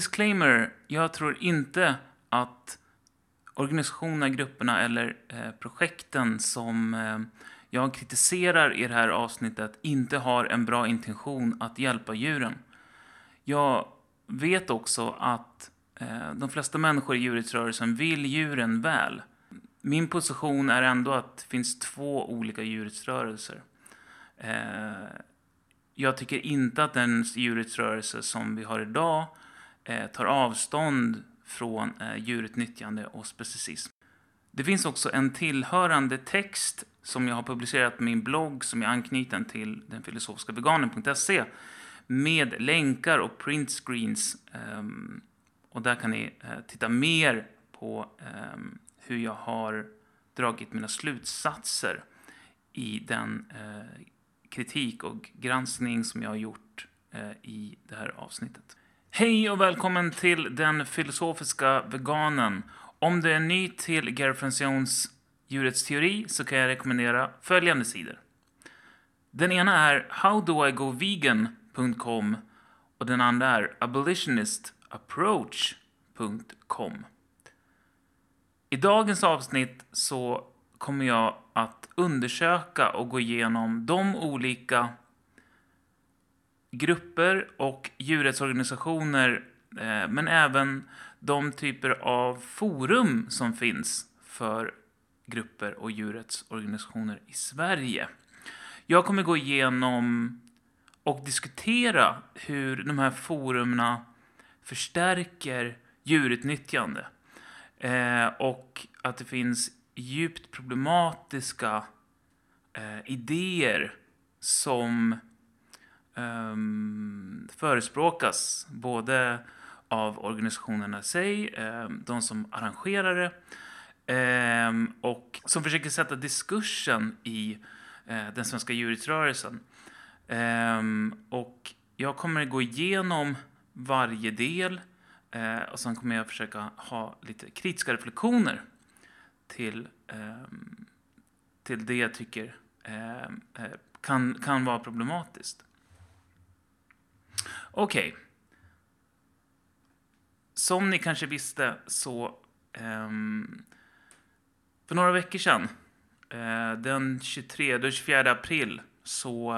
disclaimer, jag tror inte att organisationerna, grupperna eller projekten som jag kritiserar i det här avsnittet inte har en bra intention att hjälpa djuren. Jag vet också att de flesta människor i djurrättsrörelsen vill djuren väl. Min position är ändå att det finns två olika djurrättsrörelser. Jag tycker inte att den djurrättsrörelse som vi har idag tar avstånd från djurutnyttjande och specism. Det finns också en tillhörande text som jag har publicerat på min blogg som är anknuten till denfilosofiskaveganen.se med länkar och printscreens. Och där kan ni titta mer på hur jag har dragit mina slutsatser i den kritik och granskning som jag har gjort i det här avsnittet. Hej och välkommen till Den filosofiska veganen. Om du är ny till Gary Franciones djurrättsteori så kan jag rekommendera följande sidor. Den ena är howdoigovegan.com och den andra är abolitionistapproach.com. I dagens avsnitt så kommer jag att undersöka och gå igenom de olika grupper och djurrättsorganisationer, men även de typer av forum som finns för grupper och djurrättsorganisationer i Sverige. Jag kommer gå igenom och diskutera hur de här forumna förstärker djurutnyttjande och att det finns djupt problematiska idéer som förespråkas både av organisationerna sig, de som arrangerar det och som försöker sätta diskursen i den svenska djurrättsrörelsen. Och jag kommer gå igenom varje del och sen kommer jag försöka ha lite kritiska reflektioner till det jag tycker kan vara problematiskt. Okej. Som ni kanske visste så för några veckor sedan, den 23-24 april, så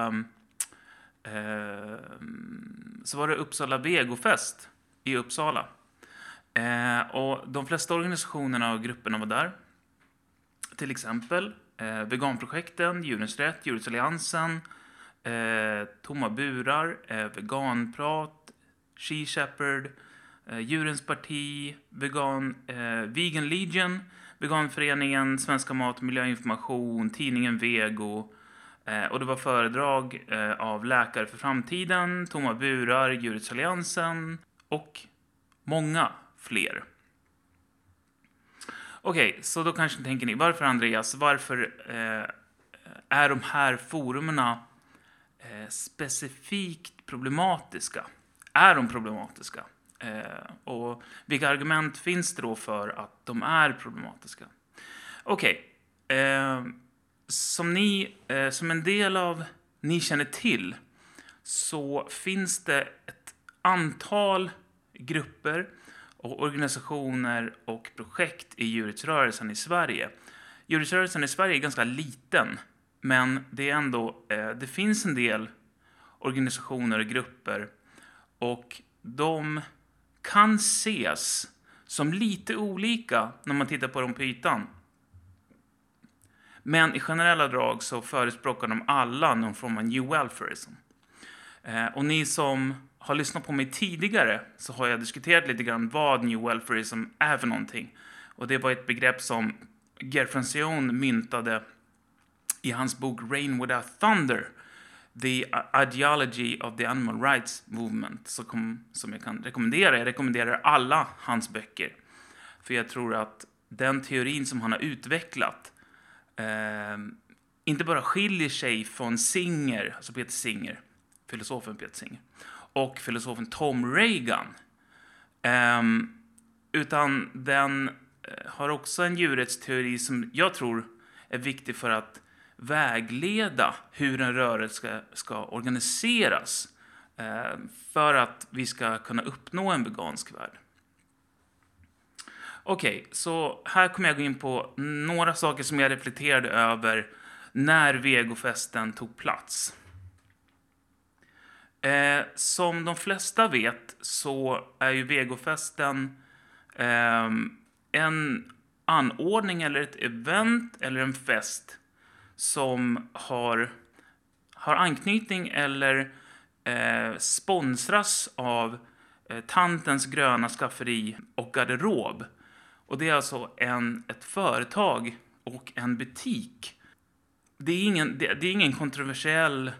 var det Uppsala Vegofest i Uppsala. Och de flesta organisationerna och grupperna var där. Till exempel Veganprojekten, Djurens rätt, Djurhetsalliansen, Tomma Burar, Veganprat, She Shepherd, Djurens Parti, Vegan Legion, Veganföreningen, Svenska Mat och Miljöinformation, Tidningen Vego. Och det var föredrag av Läkare för framtiden, Tomma Burar, Djurhetsalliansen och många fler. Okej, så då kanske tänker ni, varför Andreas, varför är de här forumerna specifikt problematiska? Är de problematiska? Och vilka argument finns det då för att de är problematiska? Okej, som en del av ni känner till så finns det ett antal grupper och organisationer och projekt i djurrättsrörelsen i Sverige. Djurrättsrörelsen i Sverige är ganska liten, men det är ändå, det finns en del organisationer och grupper och de kan ses som lite olika när man tittar på dem på ytan. Men i generella drag så förespråkar de alla någon form av new welfareism. Och ni som har lyssnat på mig tidigare så har jag diskuterat lite grann vad new welfareism är för någonting. Och det var ett begrepp som Gary Francione myntade i hans bok Rain Without Thunder, The Ideology of the Animal Rights Movement, som jag kan rekommendera. Jag rekommenderar alla hans böcker. För jag tror att den teorin som han har utvecklat inte bara skiljer sig från Singer, alltså Peter Singer, filosofen Peter Singer, och filosofen Tom Regan. Utan den har också en djurrättsteori som jag tror är viktig för att vägleda hur en rörelse ska organiseras för att vi ska kunna uppnå en vegansk värld. Okej, så här kommer jag gå in på några saker som jag reflekterade över när Vegofesten tog plats. Som de flesta vet så är ju Vegofesten en anordning eller ett event eller en fest som har anknytning eller sponsras av Tantens gröna skafferi och garderob. Och det är alltså ett företag och en butik. Det är ingen kontroversiell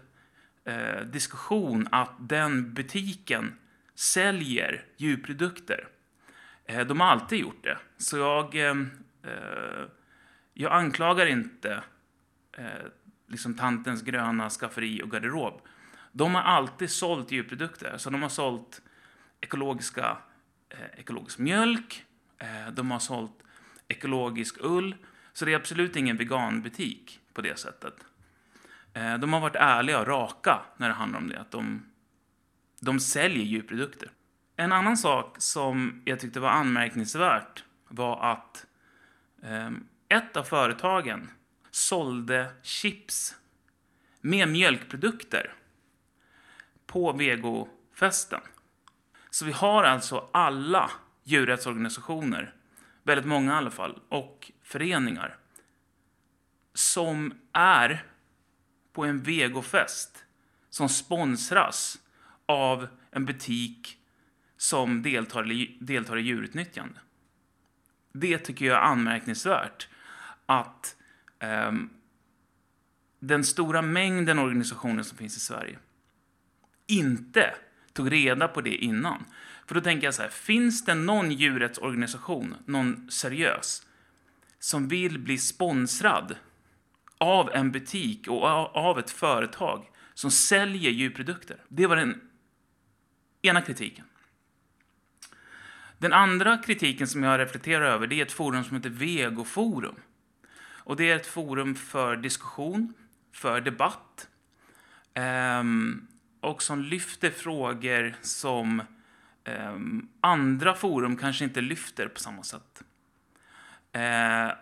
diskussion att den butiken säljer djurprodukter. De har alltid gjort det. Så jag anklagar inte liksom Tantens gröna skafferi och garderob. De har alltid sålt djurprodukter. Så de har sålt ekologisk mjölk. De har sålt ekologisk ull. Så det är absolut ingen veganbutik på det sättet. De har varit ärliga och raka när det handlar om det. Att de säljer djurprodukter. En annan sak som jag tyckte var anmärkningsvärt var att ett av företagen sålde chips med mjölkprodukter på Vegofesten. Så vi har alltså alla djurrättsorganisationer, väldigt många i alla fall, och föreningar som är på en Vegofest som sponsras av en butik som deltar i djurutnyttjande. Det tycker jag är anmärkningsvärt, att den stora mängden organisationer som finns i Sverige inte tog reda på det innan. För då tänker jag så här, finns det någon djurrättsorganisation, någon seriös, som vill bli sponsrad av en butik och av ett företag som säljer djurprodukter? Det var den ena kritiken. Den andra kritiken som jag reflekterar över, det är ett forum som heter Vegoforum. Och det är ett forum för diskussion, för debatt. Och som lyfter frågor som andra forum kanske inte lyfter på samma sätt.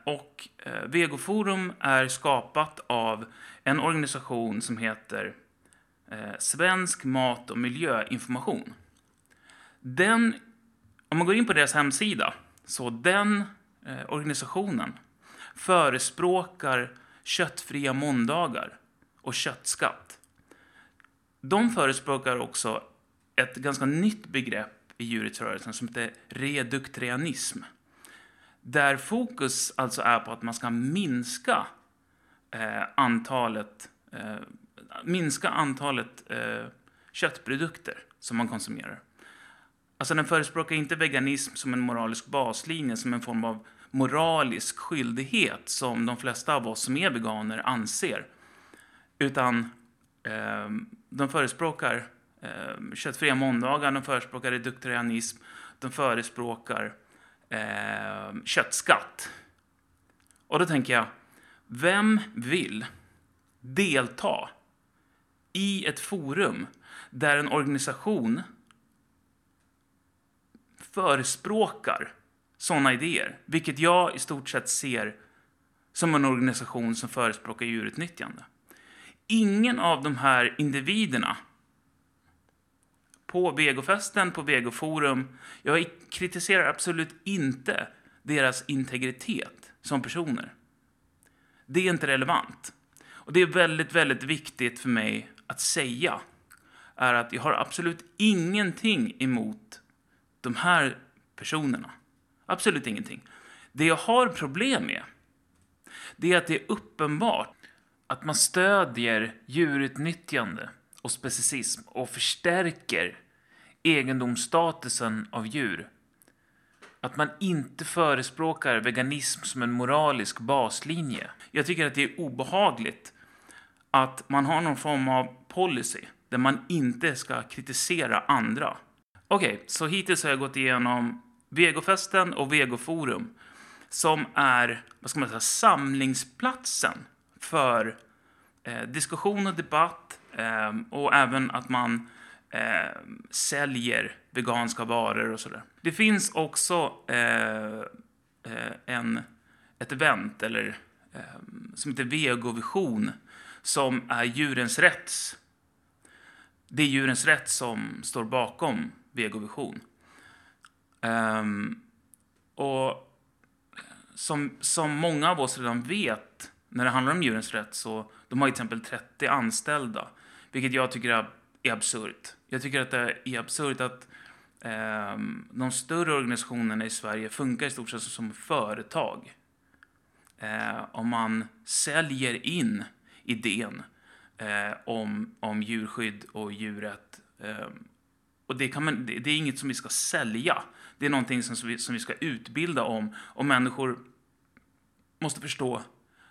Och Vegoforum är skapat av en organisation som heter Svenska Mat och Miljöinformation. Om man går in på deras hemsida, så den organisationen förespråkar köttfria måndagar och köttskatt. De förespråkar också ett ganska nytt begrepp i djurrättsrörelsen som heter reduktrianism. Där fokus alltså är på att man ska minska antalet köttprodukter som man konsumerar. Alltså den förespråkar inte veganism som en moralisk baslinje, som en form av moralisk skyldighet som de flesta av oss som är veganer anser. Utan de förespråkar köttfria måndagar, de förespråkar reduktrianism, de förespråkar köttskatt. Och då tänker jag, vem vill delta i ett forum där en organisation förespråkar sådana idéer, vilket jag i stort sett ser som en organisation som förespråkar djurutnyttjande. Ingen av de här individerna på Vegofesten, på Vegoforum, jag kritiserar absolut inte deras integritet som personer. Det är inte relevant. Och det är väldigt, väldigt viktigt för mig att säga är att jag har absolut ingenting emot de här personerna. Absolut ingenting. Det jag har problem med, det är att det är uppenbart att man stödjer djurutnyttjande och specism och förstärker egendomsstatusen av djur. Att man inte förespråkar veganism som en moralisk baslinje. Jag tycker att det är obehagligt att man har någon form av policy där man inte ska kritisera andra. Okej, så hittills har jag gått igenom Vegofesten och Vegoforum, som är, samlingsplatsen för diskussion och debatt, och även att man säljer veganska varor och sådär. Det finns också ett event eller, som heter Vego Vision, som är Djurens rätt. Det är Djurens rätt som står bakom Vego Vision. Och som många av oss redan vet, när det handlar om Djurens rätt, så de har till exempel 30 anställda, vilket jag tycker är absurt. Jag tycker att det är absurt att de större organisationerna i Sverige funkar i stort sett som företag. Om man säljer in idén om djurskydd och djurrätt, och det är inget som vi ska sälja. Det är någonting som vi ska utbilda om. Och människor måste förstå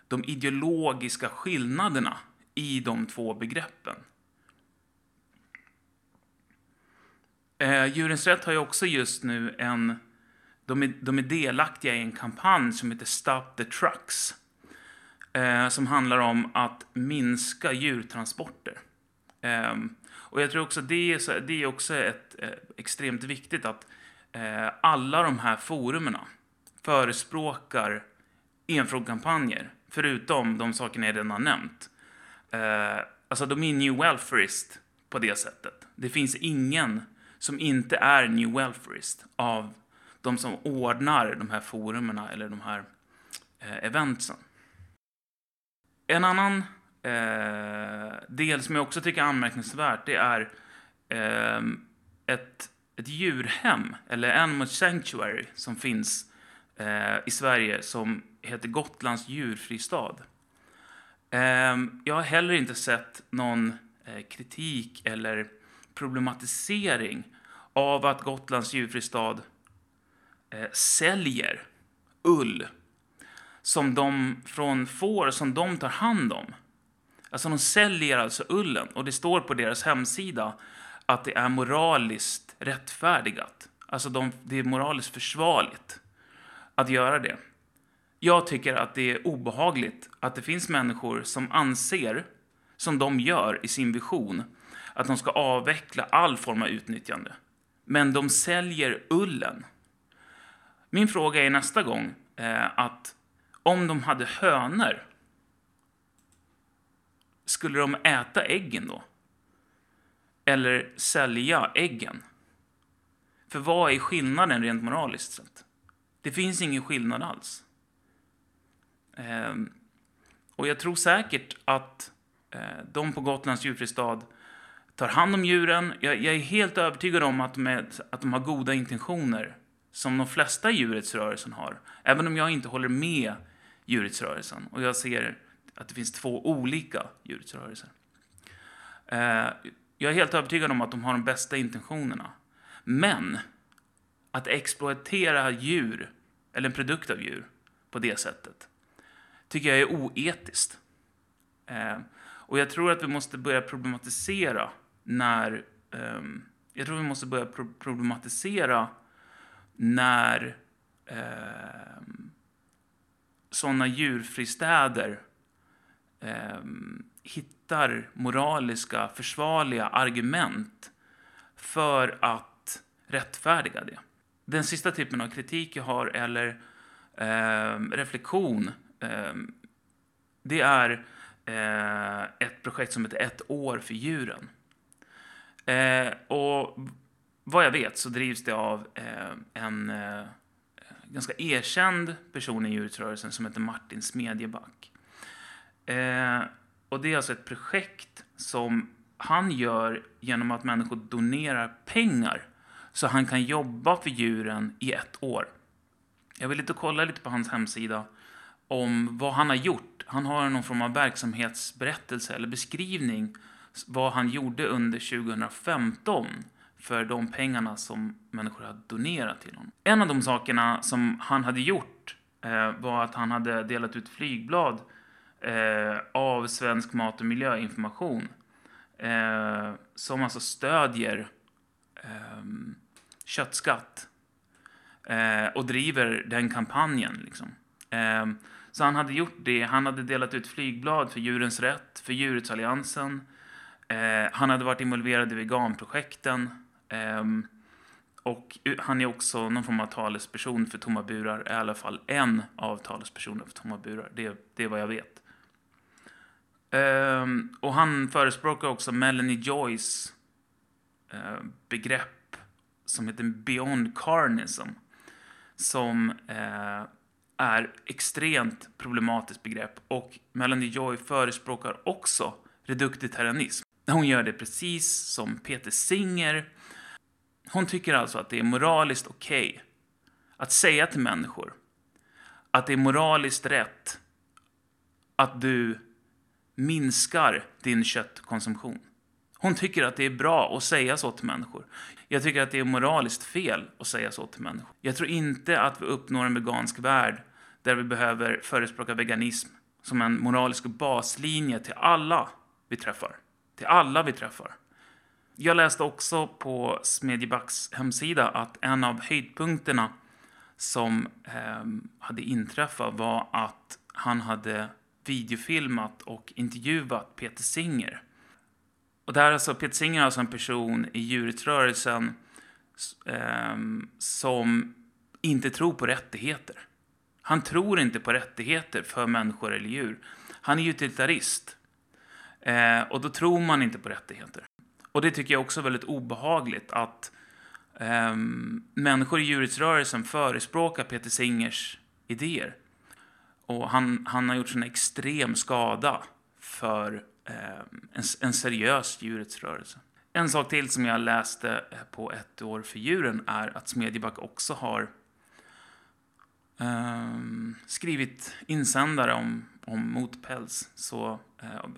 de ideologiska skillnaderna i de två begreppen. Djurens rätt har ju också just nu de är delaktiga i en kampanj som heter Stop the Trucks. Som handlar om att minska djurtransporter. Och jag tror också det är också ett extremt viktigt att alla de här forumerna förespråkar enfrågekampanjer, förutom de sakerna jag redan har nämnt. Alltså de är new welfarist på det sättet. Det finns ingen som inte är new welfarist av de som ordnar de här forumerna eller de här eventsen. En annan del som jag också tycker är anmärkningsvärt, det är ett djurhem eller animal sanctuary som finns i Sverige som heter Gotlands djurfristad. Jag har heller inte sett någon kritik eller problematisering av att Gotlands djurfristad säljer ull som de från får som de tar hand om. Alltså de säljer alltså ullen, och det står på deras hemsida att det är moraliskt rättfärdigat. Alltså det är moraliskt försvarligt att göra det. Jag tycker att det är obehagligt att det finns människor som anser, som de gör i sin vision, att de ska avveckla all form av utnyttjande. Men de säljer ullen. Min fråga är nästa gång att om de hade hönor, skulle de äta äggen då? Eller sälja äggen? För vad är skillnaden rent moraliskt sett? Det finns ingen skillnad alls. Och jag tror säkert att de på Gotlands djurfristad tar hand om djuren. Jag är helt övertygad om att de har goda intentioner, som de flesta i djurrättsrörelsen har. Även om jag inte håller med djurrättsrörelsen. Och jag ser att det finns två olika djurrättsrörelser. Jag är helt övertygad om att de har de bästa intentionerna. Men att exploatera djur, eller en produkt av djur, på det sättet, tycker jag är oetiskt. Och jag tror att vi måste börja problematisera när sådana djurfristäder hittar moraliska, försvarliga argument för att rättfärdiga det. Den sista typen av kritik jag har, eller reflektion, det är ett projekt som heter Ett år för djuren. Och vad jag vet så drivs det av en ganska erkänd person i djurrörelsen som heter Martin Smedjebäck. Och det är alltså ett projekt som han gör genom att människor donerar pengar så han kan jobba för djuren i ett år. Jag vill kolla lite på hans hemsida om vad han har gjort. Han har någon form av verksamhetsberättelse eller beskrivning vad han gjorde under 2015 för de pengarna som människor hade donerat till honom. En av de sakerna som han hade gjort var att han hade delat ut flygblad av Svenska Mat och Miljöinformation som alltså stödjer köttskatt och driver den kampanjen liksom. Så han hade gjort det. Han hade delat ut flygblad för Djurens rätt, för Djurhetsalliansen, Han hade varit involverad i Veganprojekten. Och han är också någon form av talesperson för Tomma Burar. I alla fall en av talespersoner för Tomma Burar. Det är vad jag vet. Och han förespråkar också Melanie Joys begrepp som heter Beyond Carnism. Som är extremt problematiskt begrepp. Och Melanie Joy förespråkar också reduktitarianism. Hon gör det precis som Peter Singer. Hon tycker alltså att det är moraliskt okej att säga till människor att det är moraliskt rätt att du minskar din köttkonsumtion. Hon tycker att det är bra att säga så till människor. Jag tycker att det är moraliskt fel att säga så till människor. Jag tror inte att vi uppnår en vegansk värld där vi behöver förespråka veganism som en moralisk baslinje till alla vi träffar. Jag läste också på Smedjebacks hemsida att en av höjdpunkterna som hade inträffat var att han hade videofilmat och intervjuat Peter Singer. Och där alltså, Peter Singer är alltså en person i djurrättsrörelsen som inte tror på rättigheter. Han tror inte på rättigheter för människor eller djur. Han är utilitarist. Och då tror man inte på rättigheter. Och det tycker jag också är väldigt obehagligt att människor i djurrättsrörelsen förespråkar Peter Singers idéer. Och han har gjort sån extrem skada för en seriös djurrättsrörelse. En sak till som jag läste på Ett år för djuren är att Smedjeback också har skrivit insändare om motpäls.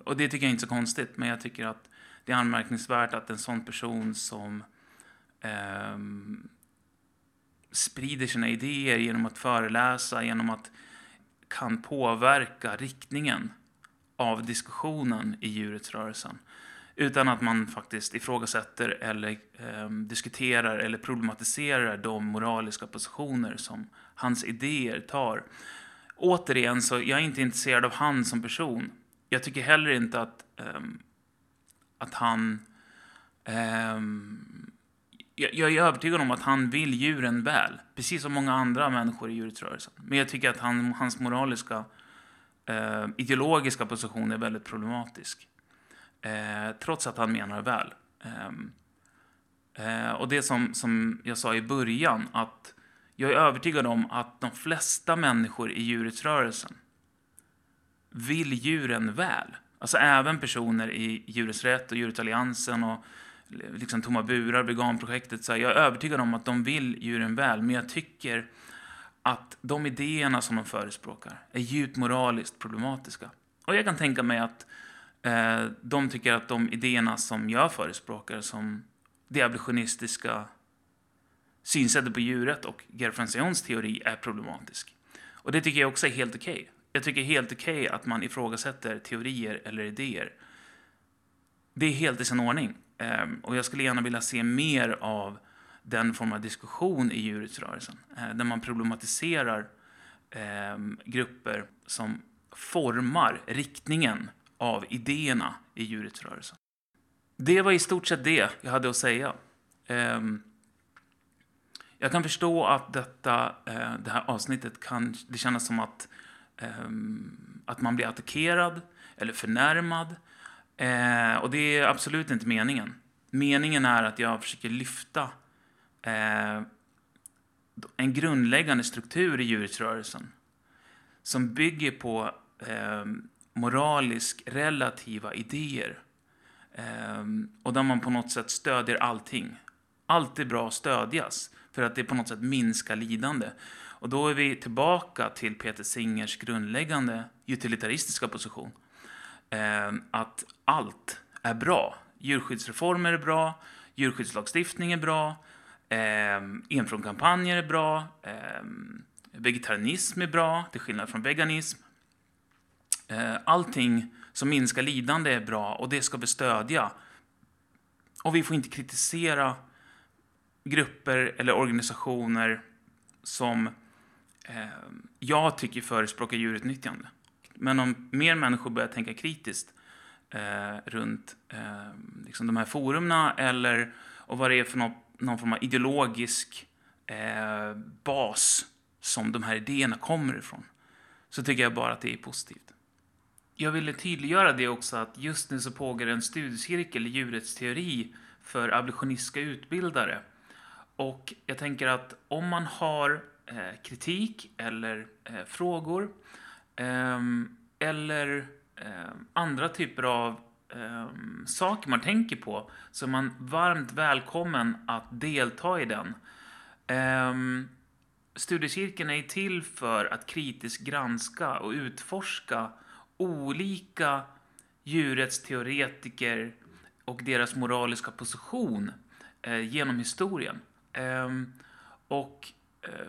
Och det tycker jag inte är så konstigt, men jag tycker att det är anmärkningsvärt att en sån person som sprider sina idéer genom att föreläsa, genom att kan påverka riktningen av diskussionen i djurrättsrörelsen utan att man faktiskt ifrågasätter eller diskuterar eller problematiserar de moraliska positioner som hans idéer tar. Återigen så jag är inte intresserad av han som person. Jag tycker heller inte att han... Jag är övertygad om att han vill djuren väl. Precis som många andra människor i djurrättsrörelsen. Men jag tycker att hans moraliska, ideologiska position är väldigt problematisk. Trots att han menar väl. Och det som jag sa i början. Att jag är övertygad om att de flesta människor i djurrättsrörelsen vill djuren väl. Alltså även personer i Djurhetsrätt och Djurhetsalliansen och liksom Tomma Burar, Veganprojektet. Så jag är övertygad om att de vill djuren väl. Men jag tycker att de idéerna som de förespråkar är djupt moraliskt problematiska. Och jag kan tänka mig att de tycker att de idéerna som jag förespråkar som det abolitionistiska synsättet på djuret och Gary Franciones teori är problematisk. Och det tycker jag också är helt okej. Jag tycker det är helt okej att man ifrågasätter teorier eller idéer. Det är helt i sin ordning. Och jag skulle gärna vilja se mer av den form av diskussion i djurrättsrörelsen. Där man problematiserar grupper som formar riktningen av idéerna i djurrättsrörelsen. Det var i stort sett det jag hade att säga. Jag kan förstå att det här avsnittet kan det kännas som att man blir attackerad eller förnärmad. Och det är absolut inte meningen. Meningen är att jag försöker lyfta en grundläggande struktur i djurrättsrörelsen som bygger på moralisk relativa idéer. Och där man på något sätt stödjer allting. Allt är bra att stödjas för att det på något sätt minskar lidande. Och då är vi tillbaka till Peter Singers grundläggande utilitaristiska position. Att allt är bra. Djurskyddsreformer är bra. Djurskyddslagstiftning är bra. Enfrånkampanjer är bra. Vegetarianism är bra. Till skillnad från veganism. Allting som minskar lidande är bra. Och det ska vi stödja. Och vi får inte kritisera grupper eller organisationer som jag tycker förespråkar djurutnyttjande. Men om mer människor börjar tänka kritiskt runt liksom de här forumna, eller och vad det är för någon form av ideologisk bas som de här idéerna kommer ifrån, så tycker jag bara att det är positivt. Jag ville tydliggöra det också, att just nu så pågår en studiecirkel i djurrättsteori för abolitionistiska utbildare. Och jag tänker att om man har kritik eller frågor eller andra typer av saker man tänker på, så är man varmt välkommen att delta i den. Studiecirkeln är till för att kritiskt granska och utforska olika djurrättsteoretiker och deras moraliska position genom historien. Och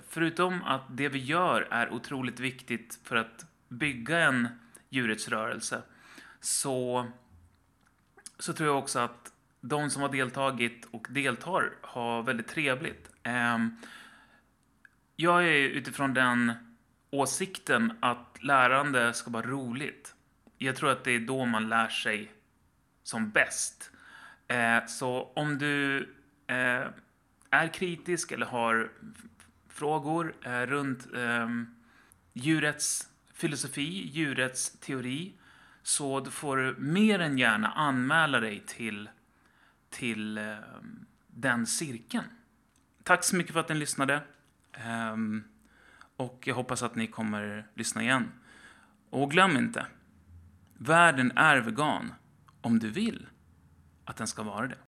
förutom att det vi gör är otroligt viktigt för att bygga en djurrättsrörelse, så tror jag också att de som har deltagit och deltar har väldigt trevligt. Jag är utifrån den åsikten att lärande ska vara roligt. Jag tror att det är då man lär sig som bäst. Så om du är kritisk eller har frågor runt djurets filosofi, djurets teori, så du får mer än gärna anmäla dig till den cirkeln. Tack så mycket för att ni lyssnade. Och jag hoppas att ni kommer lyssna igen. Och glöm inte, världen är vegan om du vill att den ska vara det.